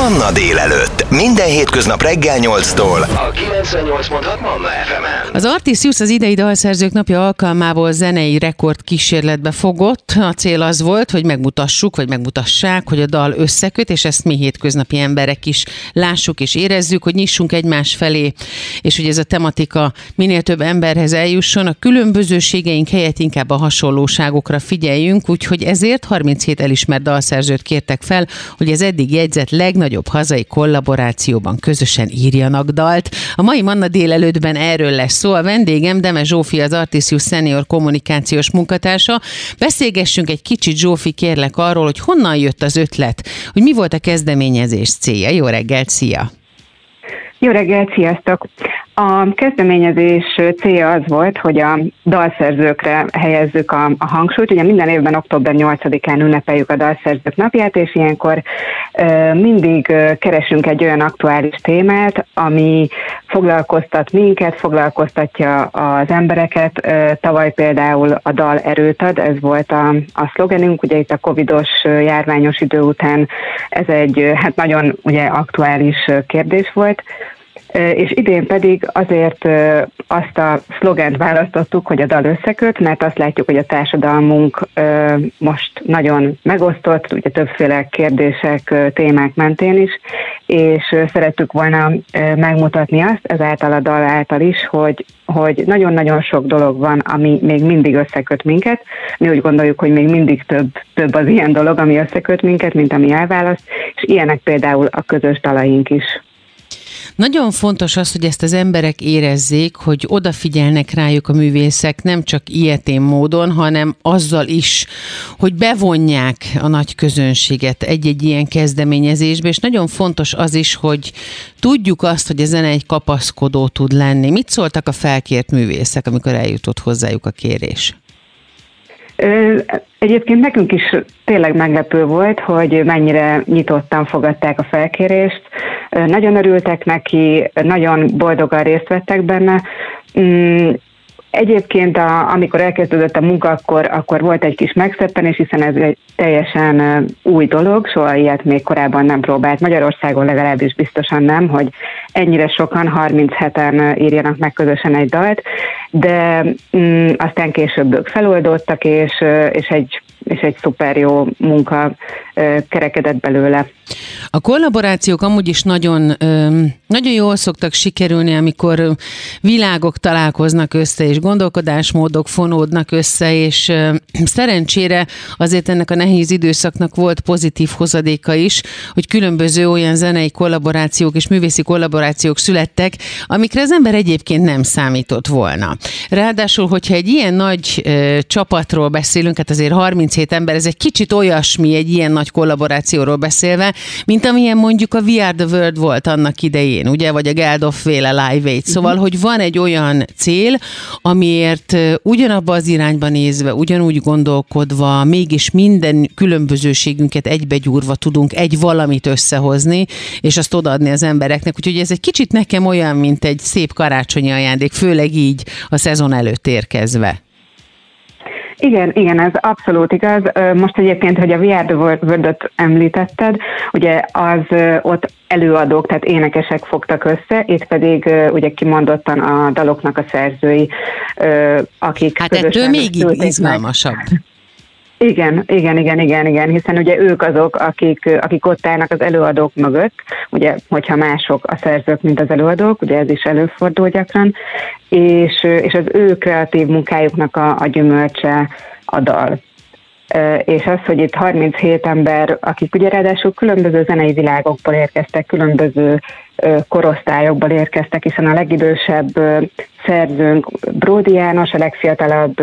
Manna délelőtt. Minden hétköznap reggel 8-tól a 98.6 Manna FM-en. Az Artisjus az idei dalszerzők napja alkalmából zenei rekord kísérletbe fogott. A cél az volt, hogy megmutassuk, vagy megmutassák, hogy a dal összeköt, és ezt mi hétköznapi emberek is lássuk és érezzük, hogy nyissunk egymás felé. És hogy ez a tematika minél több emberhez eljusson, a különbözőségeink helyett inkább a hasonlóságokra figyeljünk, úgyhogy ezért 37 elismert dalszerzőt kértek fel, hogy az eddig jegyzett legnagyobb hazai kollaborációban közösen írjanak dalt. A mai Manna délelőttben erről lesz szó. A vendégem Deme Zsófi, az Artisjus senior kommunikációs munkatársa. Beszélgessünk egy kicsit, Zsófi, kérlek, arról, hogy honnan jött az ötlet, hogy mi volt a kezdeményezés célja. Jó reggelt, szia! Jó reggelt, sziasztok! A kezdeményezés célja az volt, hogy a dalszerzőkre helyezzük a hangsúlyt. Ugye minden évben október 8-án ünnepeljük a dalszerzők napját, és ilyenkor mindig keresünk egy olyan aktuális témát, ami foglalkoztat minket, foglalkoztatja az embereket. Tavaly például a dal erőt ad, ez volt a szlogenünk. Ugye itt a covidos járványos idő után ez egy nagyon ugye, aktuális kérdés volt. És idén pedig azért azt a szlogent választottuk, hogy a dal összeköt, mert azt látjuk, hogy a társadalmunk most nagyon megosztott, ugye többféle kérdések, témák mentén is, és szerettük volna megmutatni azt, ezáltal a dal által is, hogy nagyon-nagyon sok dolog van, ami még mindig összeköt minket. Mi úgy gondoljuk, hogy még mindig több az ilyen dolog, ami összeköt minket, mint ami elválaszt, és ilyenek például a közös dalaink is. Nagyon fontos az, hogy ezt az emberek érezzék, hogy odafigyelnek rájuk a művészek, nem csak ilyetén módon, hanem azzal is, hogy bevonják a nagy közönséget egy-egy ilyen kezdeményezésbe, és nagyon fontos az is, hogy tudjuk azt, hogy a zene egy kapaszkodó tud lenni. Mit szóltak a felkért művészek, amikor eljutott hozzájuk a kérés? Egyébként nekünk is tényleg meglepő volt, hogy mennyire nyitottan fogadták a felkérést. Nagyon örültek neki, nagyon boldogan részt vettek benne. Egyébként, amikor elkezdődött a munka, akkor volt egy kis megszeppenés, hiszen ez egy teljesen új dolog, soha ilyet még korábban nem próbált. Magyarországon legalábbis biztosan nem, hogy ennyire sokan, 37-en írjanak meg közösen egy dalt, de aztán később ők feloldottak, és egy szuper jó munka kerekedett belőle. A kollaborációk amúgy is nagyon jól szoktak sikerülni, amikor világok találkoznak össze, és gondolkodásmódok fonódnak össze, és szerencsére azért ennek a nehéz időszaknak volt pozitív hozadéka is, hogy különböző olyan zenei kollaborációk és művészi kollaborációk születtek, amikre az ember egyébként nem számított volna. Ráadásul, hogyha egy ilyen nagy csapatról beszélünk, hát azért 37 ember, ez egy kicsit olyasmi egy ilyen nagy kollaborációról beszélve, mint amilyen mondjuk a We Are The World volt annak idején, ugye, vagy a Geldof-féle Live Aid. Szóval, hogy van egy olyan cél, amiért ugyanabba az irányba nézve, ugyanúgy gondolkodva, mégis minden különbözőségünket egybegyúrva tudunk egy valamit összehozni, és azt odaadni az embereknek. Úgyhogy ez egy kicsit nekem olyan, mint egy szép karácsonyi ajándék, főleg így a szezon előtt érkezve. Igen, ez abszolút igaz. Most egyébként, hogy a We Are The World-ot említetted, ugye az ott előadók, tehát énekesek fogtak össze, itt pedig ugye kimondottan a daloknak a szerzői, akik hát közösen... Hát ettől még izgalmasabb. Igen, hiszen ugye ők azok, akik ott állnak az előadók mögött, ugye, hogyha mások a szerzők, mint az előadók, ugye ez is előfordul gyakran, és az ő kreatív munkájuknak a gyümölcse a dal. És az, hogy itt 37 ember, akik ugye ráadásul különböző zenei világokból érkeztek, különböző korosztályokból érkeztek, hiszen a legidősebb szerzőnk Bródi János, a legfiatalabb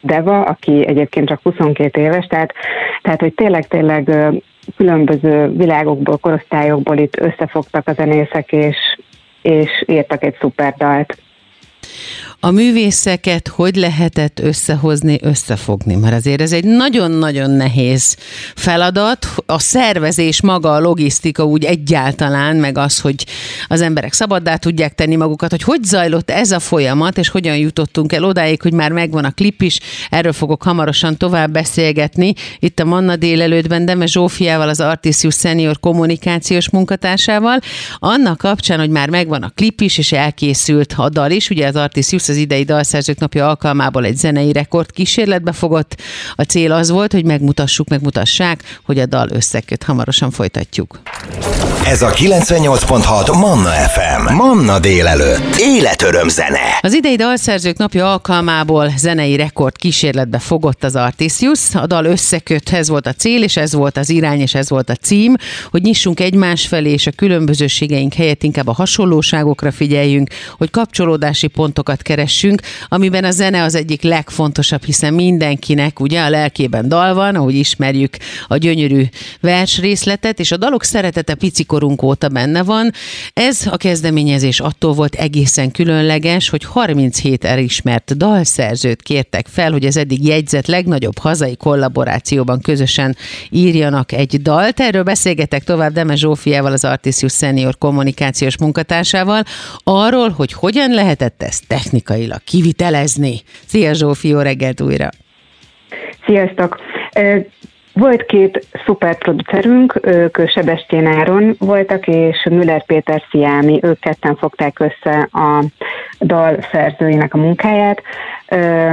Deva, aki egyébként csak 22 éves, tehát hogy tényleg különböző világokból, korosztályokból itt összefogtak a zenészek, és írtak egy szuper dalt. a művészeket hogy lehetett összehozni, összefogni? Mert azért ez egy nagyon-nagyon nehéz feladat. A szervezés maga, a logisztika úgy egyáltalán, meg az, hogy az emberek szabaddá tudják tenni magukat, hogy zajlott ez a folyamat, és hogyan jutottunk el odáig, hogy már megvan a klip is, erről fogok hamarosan tovább beszélgetni. Itt a Manna délelőttben Deme Zsófiával, az Artisjus senior kommunikációs munkatársával. Annak kapcsán, hogy már megvan a klip is, és elkészült a dal is, ugye az Artisjus az idei Dalszerzők Napja alkalmából egy zenei rekord kísérletbe fogott. A cél az volt, hogy megmutassák, hogy a dal összeköt. Hamarosan folytatjuk. Ez a 98.6 Manna FM. Manna délelőtt. Életöröm zene. Az idei Dalszerzők Napja alkalmából zenei rekord kísérletbe fogott az Artisjus. A dal összeköt, ez volt a cél, és ez volt az irány, és ez volt a cím, hogy nyissunk egymás felé, és a különbözőségeink helyett inkább a hasonlóságokra figyeljünk, hogy kapcsolódási pontokat keressünk, amiben a zene az egyik legfontosabb, hiszen mindenkinek ugye a lelkében dal van, ahogy ismerjük a gyönyörű versrészletet, és a dalok szeretete picikorunk óta benne van. Ez a kezdeményezés attól volt egészen különleges, hogy 37 elismert dalszerzőt kértek fel, hogy az eddig jegyzett legnagyobb hazai kollaborációban közösen írjanak egy dalt. Erről beszélgetek tovább Deme Zsófiával, az Artisjus senior kommunikációs munkatársával, arról, hogy hogyan lehetett ezt technikailag kivitelezni. Szia Zsófi, jó reggelt újra! Sziasztok! Volt két szuperproducerünk, ők Sebestyén Áron voltak, és Müller Péter Sziámi, ők ketten fogták össze a dal szerzőinek a munkáját.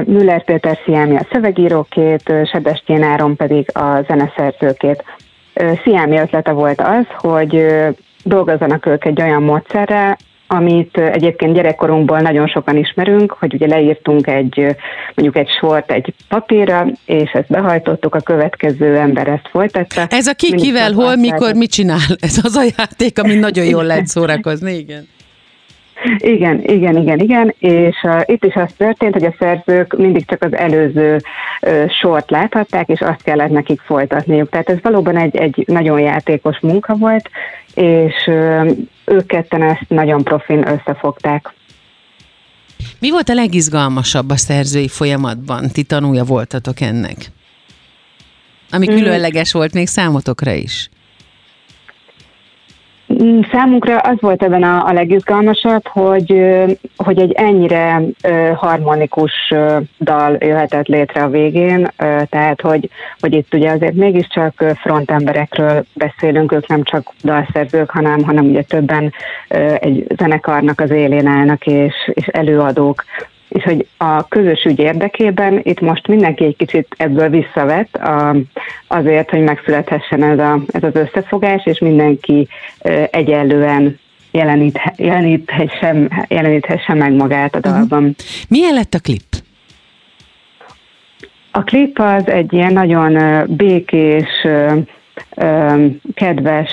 Müller Péter Sziámi a szövegírókét, Sebestyén Áron pedig a zeneszerzőkét. Sziámi ötlete volt az, hogy dolgozzanak ők egy olyan módszerrel, amit egyébként gyerekkorunkból nagyon sokan ismerünk, hogy ugye leírtunk egy sort egy papírra, és ezt behajtottuk, a következő ember ezt folytatta. Ez a ki, kivel, hol, mikor, mit csinál? Ez az a játék, ami nagyon jól lehet szórakozni, igen. Igen. És itt is az történt, hogy a szerzők mindig csak az előző sort láthatták, és azt kellett nekik folytatniuk. Tehát ez valóban egy nagyon játékos munka volt, és ők ketten ezt nagyon profin összefogták. Mi volt a legizgalmasabb a szerzői folyamatban? Ti tanulja voltatok ennek? Ami különleges volt még számotokra is. Számunkra az volt ebben a legizgalmasabb, hogy egy ennyire harmonikus dal jöhetett létre a végén, tehát hogy itt ugye azért mégiscsak frontemberekről beszélünk, ők nem csak dalszerzők, hanem ugye többen egy zenekarnak az élén állnak, és előadók. És hogy a közös ügy érdekében itt most mindenki egy kicsit ebből visszavett azért, hogy megszülethessen ez az összefogás, és mindenki egyenlően jeleníthessen meg magát a dalban. Uh-huh. Milyen lett a klip? A klip az egy ilyen nagyon békés, kedves,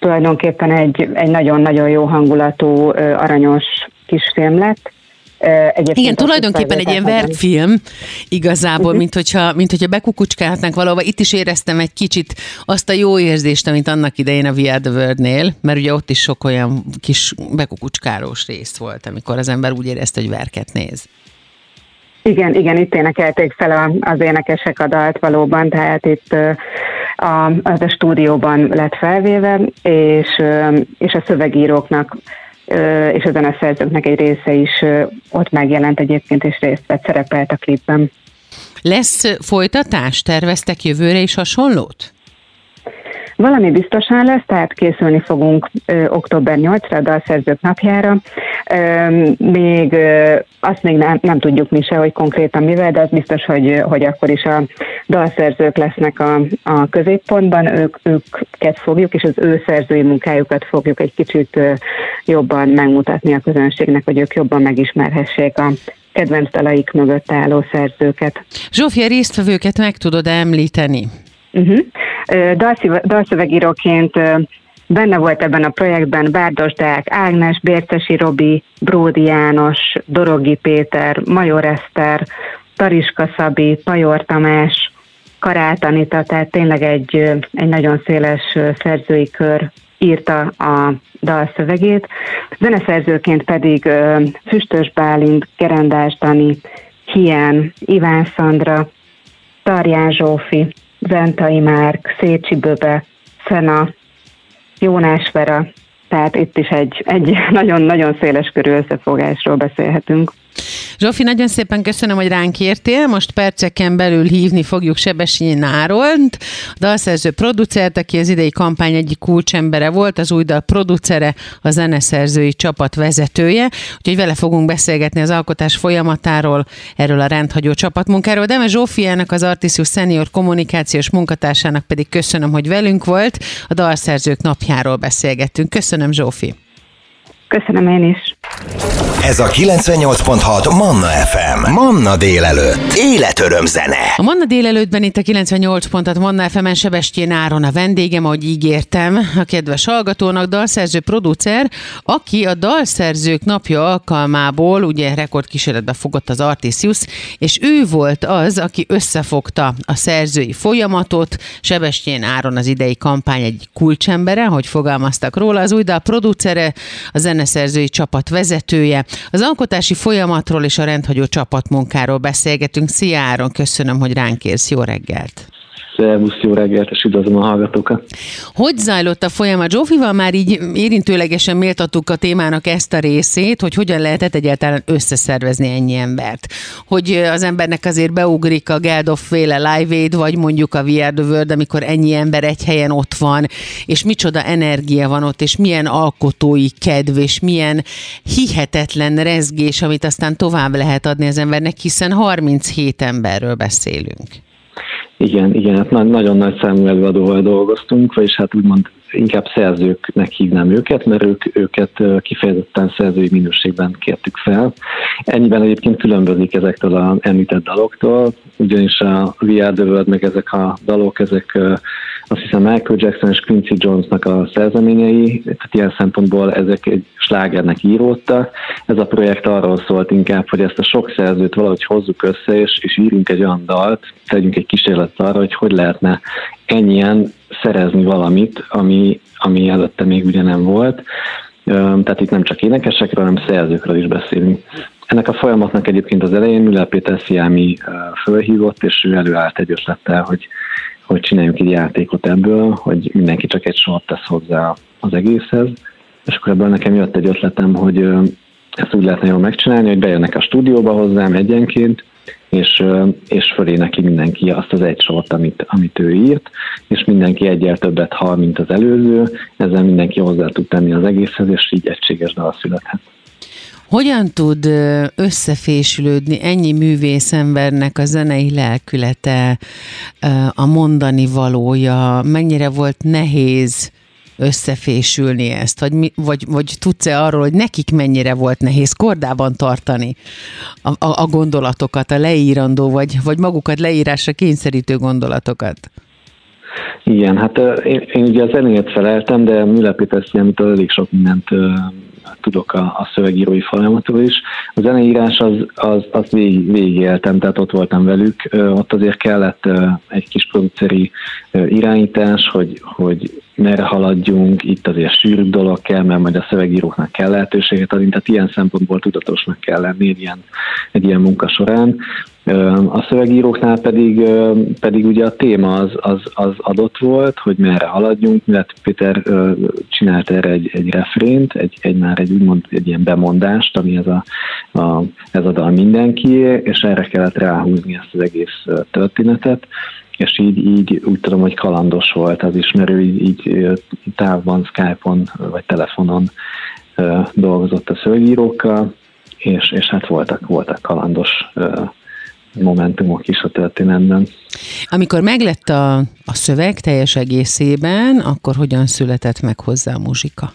tulajdonképpen egy nagyon-nagyon jó hangulatú, aranyos kisfilm lett. Egyébként igen, tulajdonképpen egy ilyen verkfilm igazából, mint hogyha bekukucskálhatnánk valahova. Itt is éreztem egy kicsit azt a jó érzést, amit annak idején a We Are The World-nél, mert ugye ott is sok olyan kis bekukucskálós rész volt, amikor az ember úgy érezte, hogy verket néz. Igen, itt énekelték fel az énekesek a dalt valóban, tehát itt az a stúdióban lett felvéve, és a szövegíróknak és a zeneszerzőknek egy része is ott megjelent egyébként, és részt vett, szerepelt a klipben. Lesz folytatás? Terveztek jövőre is hasonlót? Valami biztosan lesz, tehát készülni fogunk október 8-ra, a Dalszerzők Napjára. Azt még nem tudjuk mi se, hogy konkrétan mivel, de az biztos, hogy akkor is a dalszerzők lesznek a középpontban, őket fogjuk, és az ő szerzői munkájukat fogjuk egy kicsit jobban megmutatni a közönségnek, hogy ők jobban megismerhessék a kedvenc dalaik mögött álló szerzőket. Zsófi, résztvevőket meg tudod említeni? Dalszövegíróként benne volt ebben a projektben Bárdos-Deák Ágnes, Bércesi Robi, Bródi János, Dorogi Péter, Major Eszter, Tariska Szabi, Pajor Tamás, Karált Anita, tehát tényleg egy nagyon széles szerzői kör írta a dal szövegét, zeneszerzőként pedig Füstös Bálint, Gerendás Dani, Hien, Iván Szandra, Tarján Zsófi, Zentai Márk, Szécsi Böbe, Szena, Jónás Vera, tehát itt is egy nagyon-nagyon széles körű összefogásról beszélhetünk. Zsófi, nagyon szépen köszönöm, hogy ránk értél. Most perceken belül hívni fogjuk Sebestyén Áront, a dalszerző producert, aki az idei kampány egyik kulcsembere volt, az új dal producere, a zeneszerzői csapat vezetője. Úgyhogy vele fogunk beszélgetni az alkotás folyamatáról, erről a rendhagyó csapatmunkáról. Deme Zsófiának, az Artisjus senior kommunikációs munkatársának pedig köszönöm, hogy velünk volt. A dalszerzők napjáról beszélgettünk. Köszönöm, Zsófi. Köszönöm én is. Ez a 98.6 Manna FM. Manna délelőtt. Életöröm zene. A Manna délelőttben itt a 98.6 Manna FM-en Sebestyén Áron a vendégem, ahogy ígértem a kedves hallgatónak, dalszerző producer, aki a dalszerzők napja alkalmából ugye rekordkísérletbe fogott az Artisjus, és ő volt az, aki összefogta a szerzői folyamatot. Sebestyén Áron az idei kampány egy kulcsembere, hogy fogalmaztak róla, az új dal producere, a zeneszerzői csapat vezetője. Az alkotási folyamatról és a rendhagyó csapatmunkáról beszélgetünk. Szia Áron, köszönöm, hogy ránk érsz. Jó reggelt! Szervusz, jó reggelt, és üdvözlöm a hallgatókat! Hogy zajlott a folyamat? Zsófival már így érintőlegesen méltattuk a témának ezt a részét, hogy hogyan lehetett egyáltalán összeszervezni ennyi embert. Hogy az embernek azért beugrik a Geldof-féle Live Aid, vagy mondjuk a We Are The World, amikor ennyi ember egy helyen ott van, és micsoda energia van ott, és milyen alkotói kedv, és milyen hihetetlen rezgés, amit aztán tovább lehet adni az embernek, hiszen 37 emberről beszélünk. Igen, hát nagyon nagy számú előadóval dolgoztunk, vagyis hát úgymond inkább szerzőknek hívnám őket, mert őket kifejezetten szerzői minőségben kértük fel. Ennyiben egyébként különbözik ezektől az említett daloktól, ugyanis a We Are The World, meg ezek a dalok, ezek azt hiszem Michael Jackson és Quincy Jonesnak a szerzeményei, tehát ilyen szempontból ezek egy slágernek íródtak. Ez a projekt arról szólt inkább, hogy ezt a sok szerzőt valahogy hozzuk össze, és írjunk egy olyan dalt, tegyünk egy kísérletet arra, hogy lehetne ennyien szerezni valamit, ami előtte még ugye nem volt. Tehát itt nem csak énekesekről, hanem szerzőkről is beszélünk. Ennek a folyamatnak egyébként az elején Müller Péter Sziámi fölhívott, és ő előállt egy ötlettel, hogy csináljunk egy játékot ebből, hogy mindenki csak egy sort tesz hozzá az egészhez. És akkor ebből nekem jött egy ötletem, hogy ezt úgy lehetne jól megcsinálni, hogy bejönnek a stúdióba hozzám egyenként, és fölé neki mindenki azt az egy sort, amit ő írt, és mindenki egyel többet hall, mint az előző, ezzel mindenki hozzá tud tenni az egészhez, és így egységes dal születhet. Hogyan tud összefésülődni ennyi művész embernek a zenei lelkülete, a mondani valója? Mennyire volt nehéz összefésülni ezt? Vagy tudsz-e arról, hogy nekik mennyire volt nehéz kordában tartani a gondolatokat, a leírandó, vagy magukat leírásra kényszerítő gondolatokat? Igen, hát én ugye a zenéjét feleltem, de Müller Péter Sziámitől elég sok mindent tudok a szövegírói folyamatról is. A zeneírás az végigéltem, tehát ott voltam velük. Ott azért kellett egy kis produceri irányítás, hogy merre haladjunk, itt azért sűrűbb dolog kell, mert majd a szövegíróknak kell lehetőséget adni, tehát ilyen szempontból tudatosnak kell lenni egy ilyen munka során. A szövegíróknál pedig ugye a téma az adott volt, hogy merre haladjunk, mert Péter csinált erre egy refrént, egy ilyen bemondást, ami ez a dal mindenkié, és erre kellett ráhúzni ezt az egész történetet, és így úgy tudom, hogy kalandos volt az ismerő, így távban, Skype-on vagy telefonon dolgozott a szövegírókkal, és hát voltak kalandos momentumok is a történetben. Amikor meglett a szöveg teljes egészében, akkor hogyan született meg hozzá a muzsika?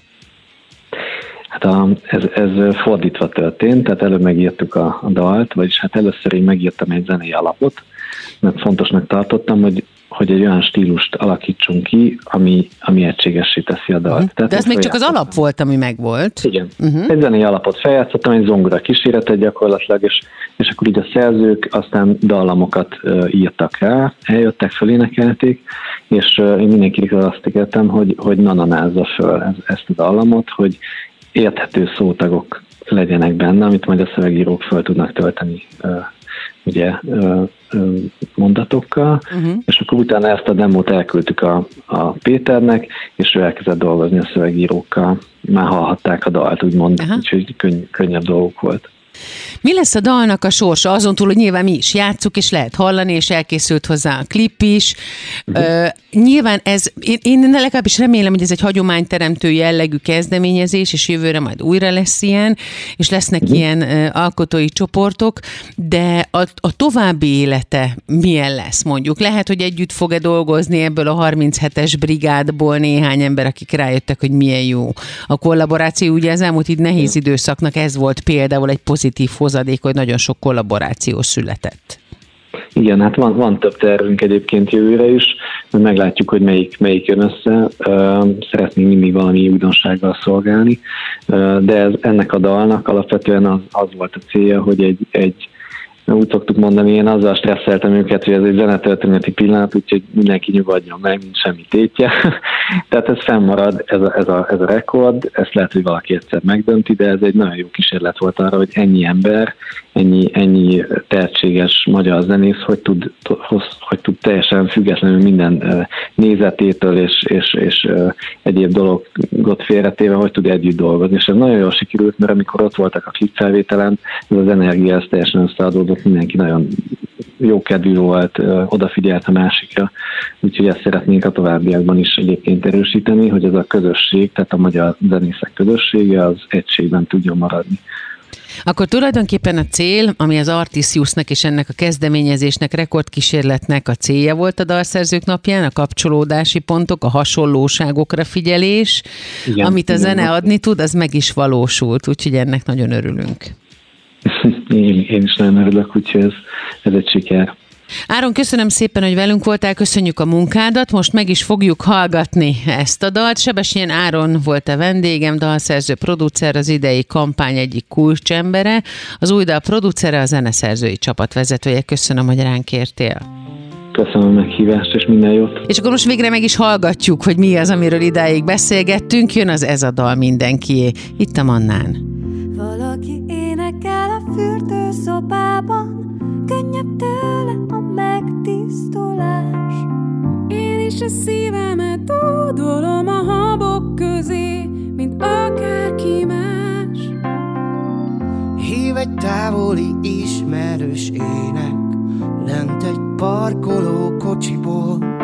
Hát ez fordítva történt, tehát előbb megírtuk a dalt, vagyis hát először én megírtam egy zenei alapot, mert fontosnak tartottam, hogy hogy egy olyan stílust alakítsunk ki, ami egységessé teszi a dalt. Uh-huh. Tehát de ez még csak az alap volt, ami megvolt. Igen. Uh-huh. Egy zenei alapot feljátszottam, egy zongora kíséretet gyakorlatilag, és akkor így a szerzők aztán dallamokat írtak rá, eljöttek, fölénekelték, és én mindenkiről azt ígértem, hogy nananázza föl ezt a dallamot, hogy érthető szótagok legyenek benne, amit majd a szövegírók föl tudnak tölteni ugye mondatokkal, uh-huh. és akkor utána ezt a demót elküldtük a Péternek, és ő elkezdett dolgozni a szövegírókkal. Már hallhatták a dalt, úgymond, uh-huh. úgyhogy könnyebb dolgok volt. Mi lesz a dalnak a sorsa? Azon túl, hogy nyilván mi is játsszuk, és lehet hallani, és elkészült hozzá a klip is. Uh-huh. Nyilván ez, én legalábbis remélem, hogy ez egy hagyományteremtő jellegű kezdeményezés, és jövőre majd újra lesz ilyen, és lesznek uh-huh. ilyen alkotói csoportok, de a további élete milyen lesz mondjuk? Lehet, hogy együtt fog-e dolgozni ebből a 37-es brigádból néhány ember, akik rájöttek, hogy milyen jó a kollaboráció. Ugye az elmúlt így nehéz időszaknak ez volt például egy pozitív hozadék, hogy nagyon sok kollaboráció született. Igen, hát van több tervünk egyébként jövőre is, meglátjuk, hogy melyik jön össze. Szeretnénk mindig valami újdonsággal szolgálni, de ennek a dalnak alapvetően az volt a célja, hogy úgy szoktuk mondani, én azzal stresszeltem őket, hogy ez egy zenetörténeti pillanat, úgyhogy mindenki nyugodjon meg, nincs semmi tétje. Tehát ez fennmarad, ez a rekord, ezt lehet, hogy valaki egyszer megdönti, de ez egy nagyon jó kísérlet volt arra, hogy ennyi ember, ennyi tehetséges magyar zenész, hogy tud teljesen függetlenül minden nézetétől és egyéb dologot félretéve, hogy tud együtt dolgozni. És ez nagyon jól sikerült, mert amikor ott voltak a klipfelvételen, ez az energia, ez teljesen összeadódott, mindenki nagyon jókedvű volt, odafigyelt a másikra, úgyhogy ezt szeretnénk a továbbiakban is egyébként erősíteni, hogy ez a közösség, tehát a magyar zenészek közössége az egységben tudjon maradni. Akkor tulajdonképpen a cél, ami az Artisjusnak és ennek a kezdeményezésnek, rekordkísérletnek a célja volt a Dalszerzők napján, a kapcsolódási pontok, a hasonlóságokra figyelés, igen, amit a zene adni tud, az meg is valósult, úgyhogy ennek nagyon örülünk. Én is nagyon örülök, úgyhogy ez egy siker. Áron, köszönöm szépen, hogy velünk voltál, köszönjük a munkádat, most meg is fogjuk hallgatni ezt a dalt. Sebestyén Áron volt a vendégem, dalszerző producer, az idei kampány egyik kulcsembere, az új dal producere, a zeneszerzői csapat vezetője. Köszönöm, hogy ránk értél. Köszönöm a meghívást, és minden jót. És akkor most végre meg is hallgatjuk, hogy mi az, amiről idáig beszélgettünk. Jön az Ez a dal mindenkié, itt a Mannán. Valaki énekel a fürdőszobában, könnyebb tőle a megtisztulás. Én is a szívemet dúdolom a habok közé, mint akárki más. Hív egy távoli ismerős ének, lent egy parkoló kocsiból.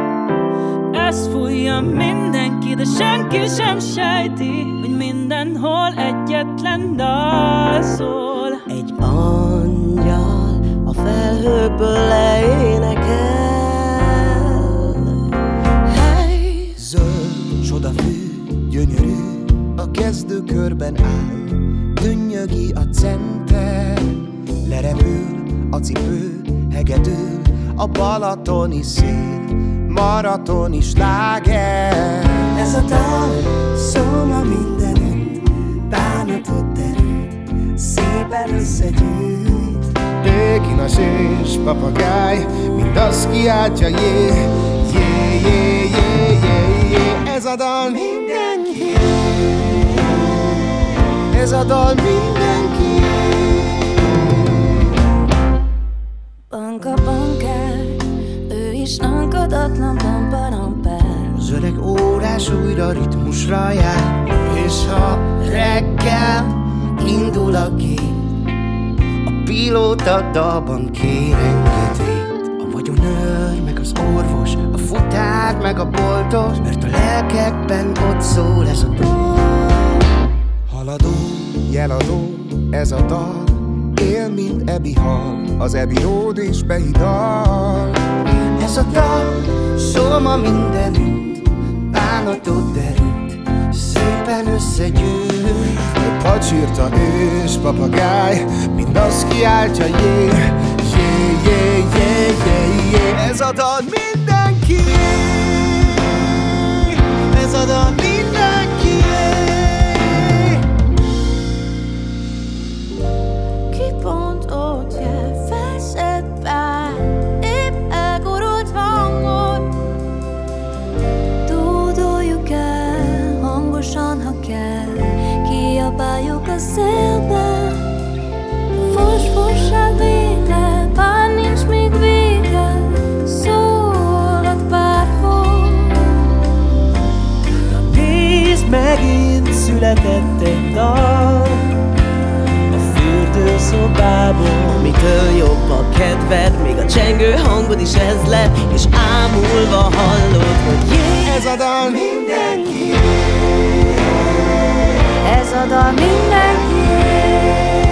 Ezt fújja mindenki, de senki sem sejti, hogy mindenhol egyetlen dal szól. Egy angyal a felhőkből leénekel. Hely, zöld, csodafű, gyönyörű, a kezdőkörben áll, dünnyögi a center. Lerepül a cipő, hegedül a balatoni szél, maratoni sláger. Ez a dal szól a mindenet, bánatot derült, szépen összegyűjt. Pékinas és papagáj, mint azt kiáltja, jé, jé, jé, jé, jé, jé. Ez a dal mindenki, ez a dal mindenki. Banka, bankár, és ankadatlan pamparampár. Az öreg órás újra ritmusra jár, és ha reggel indul a gép, a pilóta dalban kér engedélyt. A vagyonőr meg az orvos, a futár meg a boltos, mert a lelkekben ott szól ez a dal. Haladó, jeladó, ez a dal él, mint Ebi hal, az Ebi ród és behidal. Ez a dal szól ma mindenütt, bánatot derült, szépen összegyűlt. A pacsirta és papagáj, mind azt kiáltja, jé, jé, jé, jé, jé, jé. Ez a dal mindenki, Született egy dal a fürdőszobában. Mitől jobb a kedved, még a csengő hangod is ez lett, és ámulva hallod, hogy jé, ez a dal mindenki, ez a dal mindenki,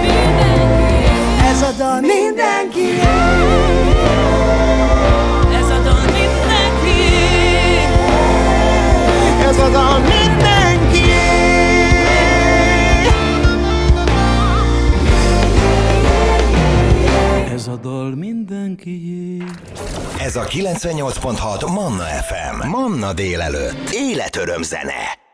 mindenki, ez a dal mindenki, ez a dal mindenki, ez a dal mindenki. Ez a dal mindenkié. Ez a 98.6 Manna FM. Manna délelőtt. Életöröm zene.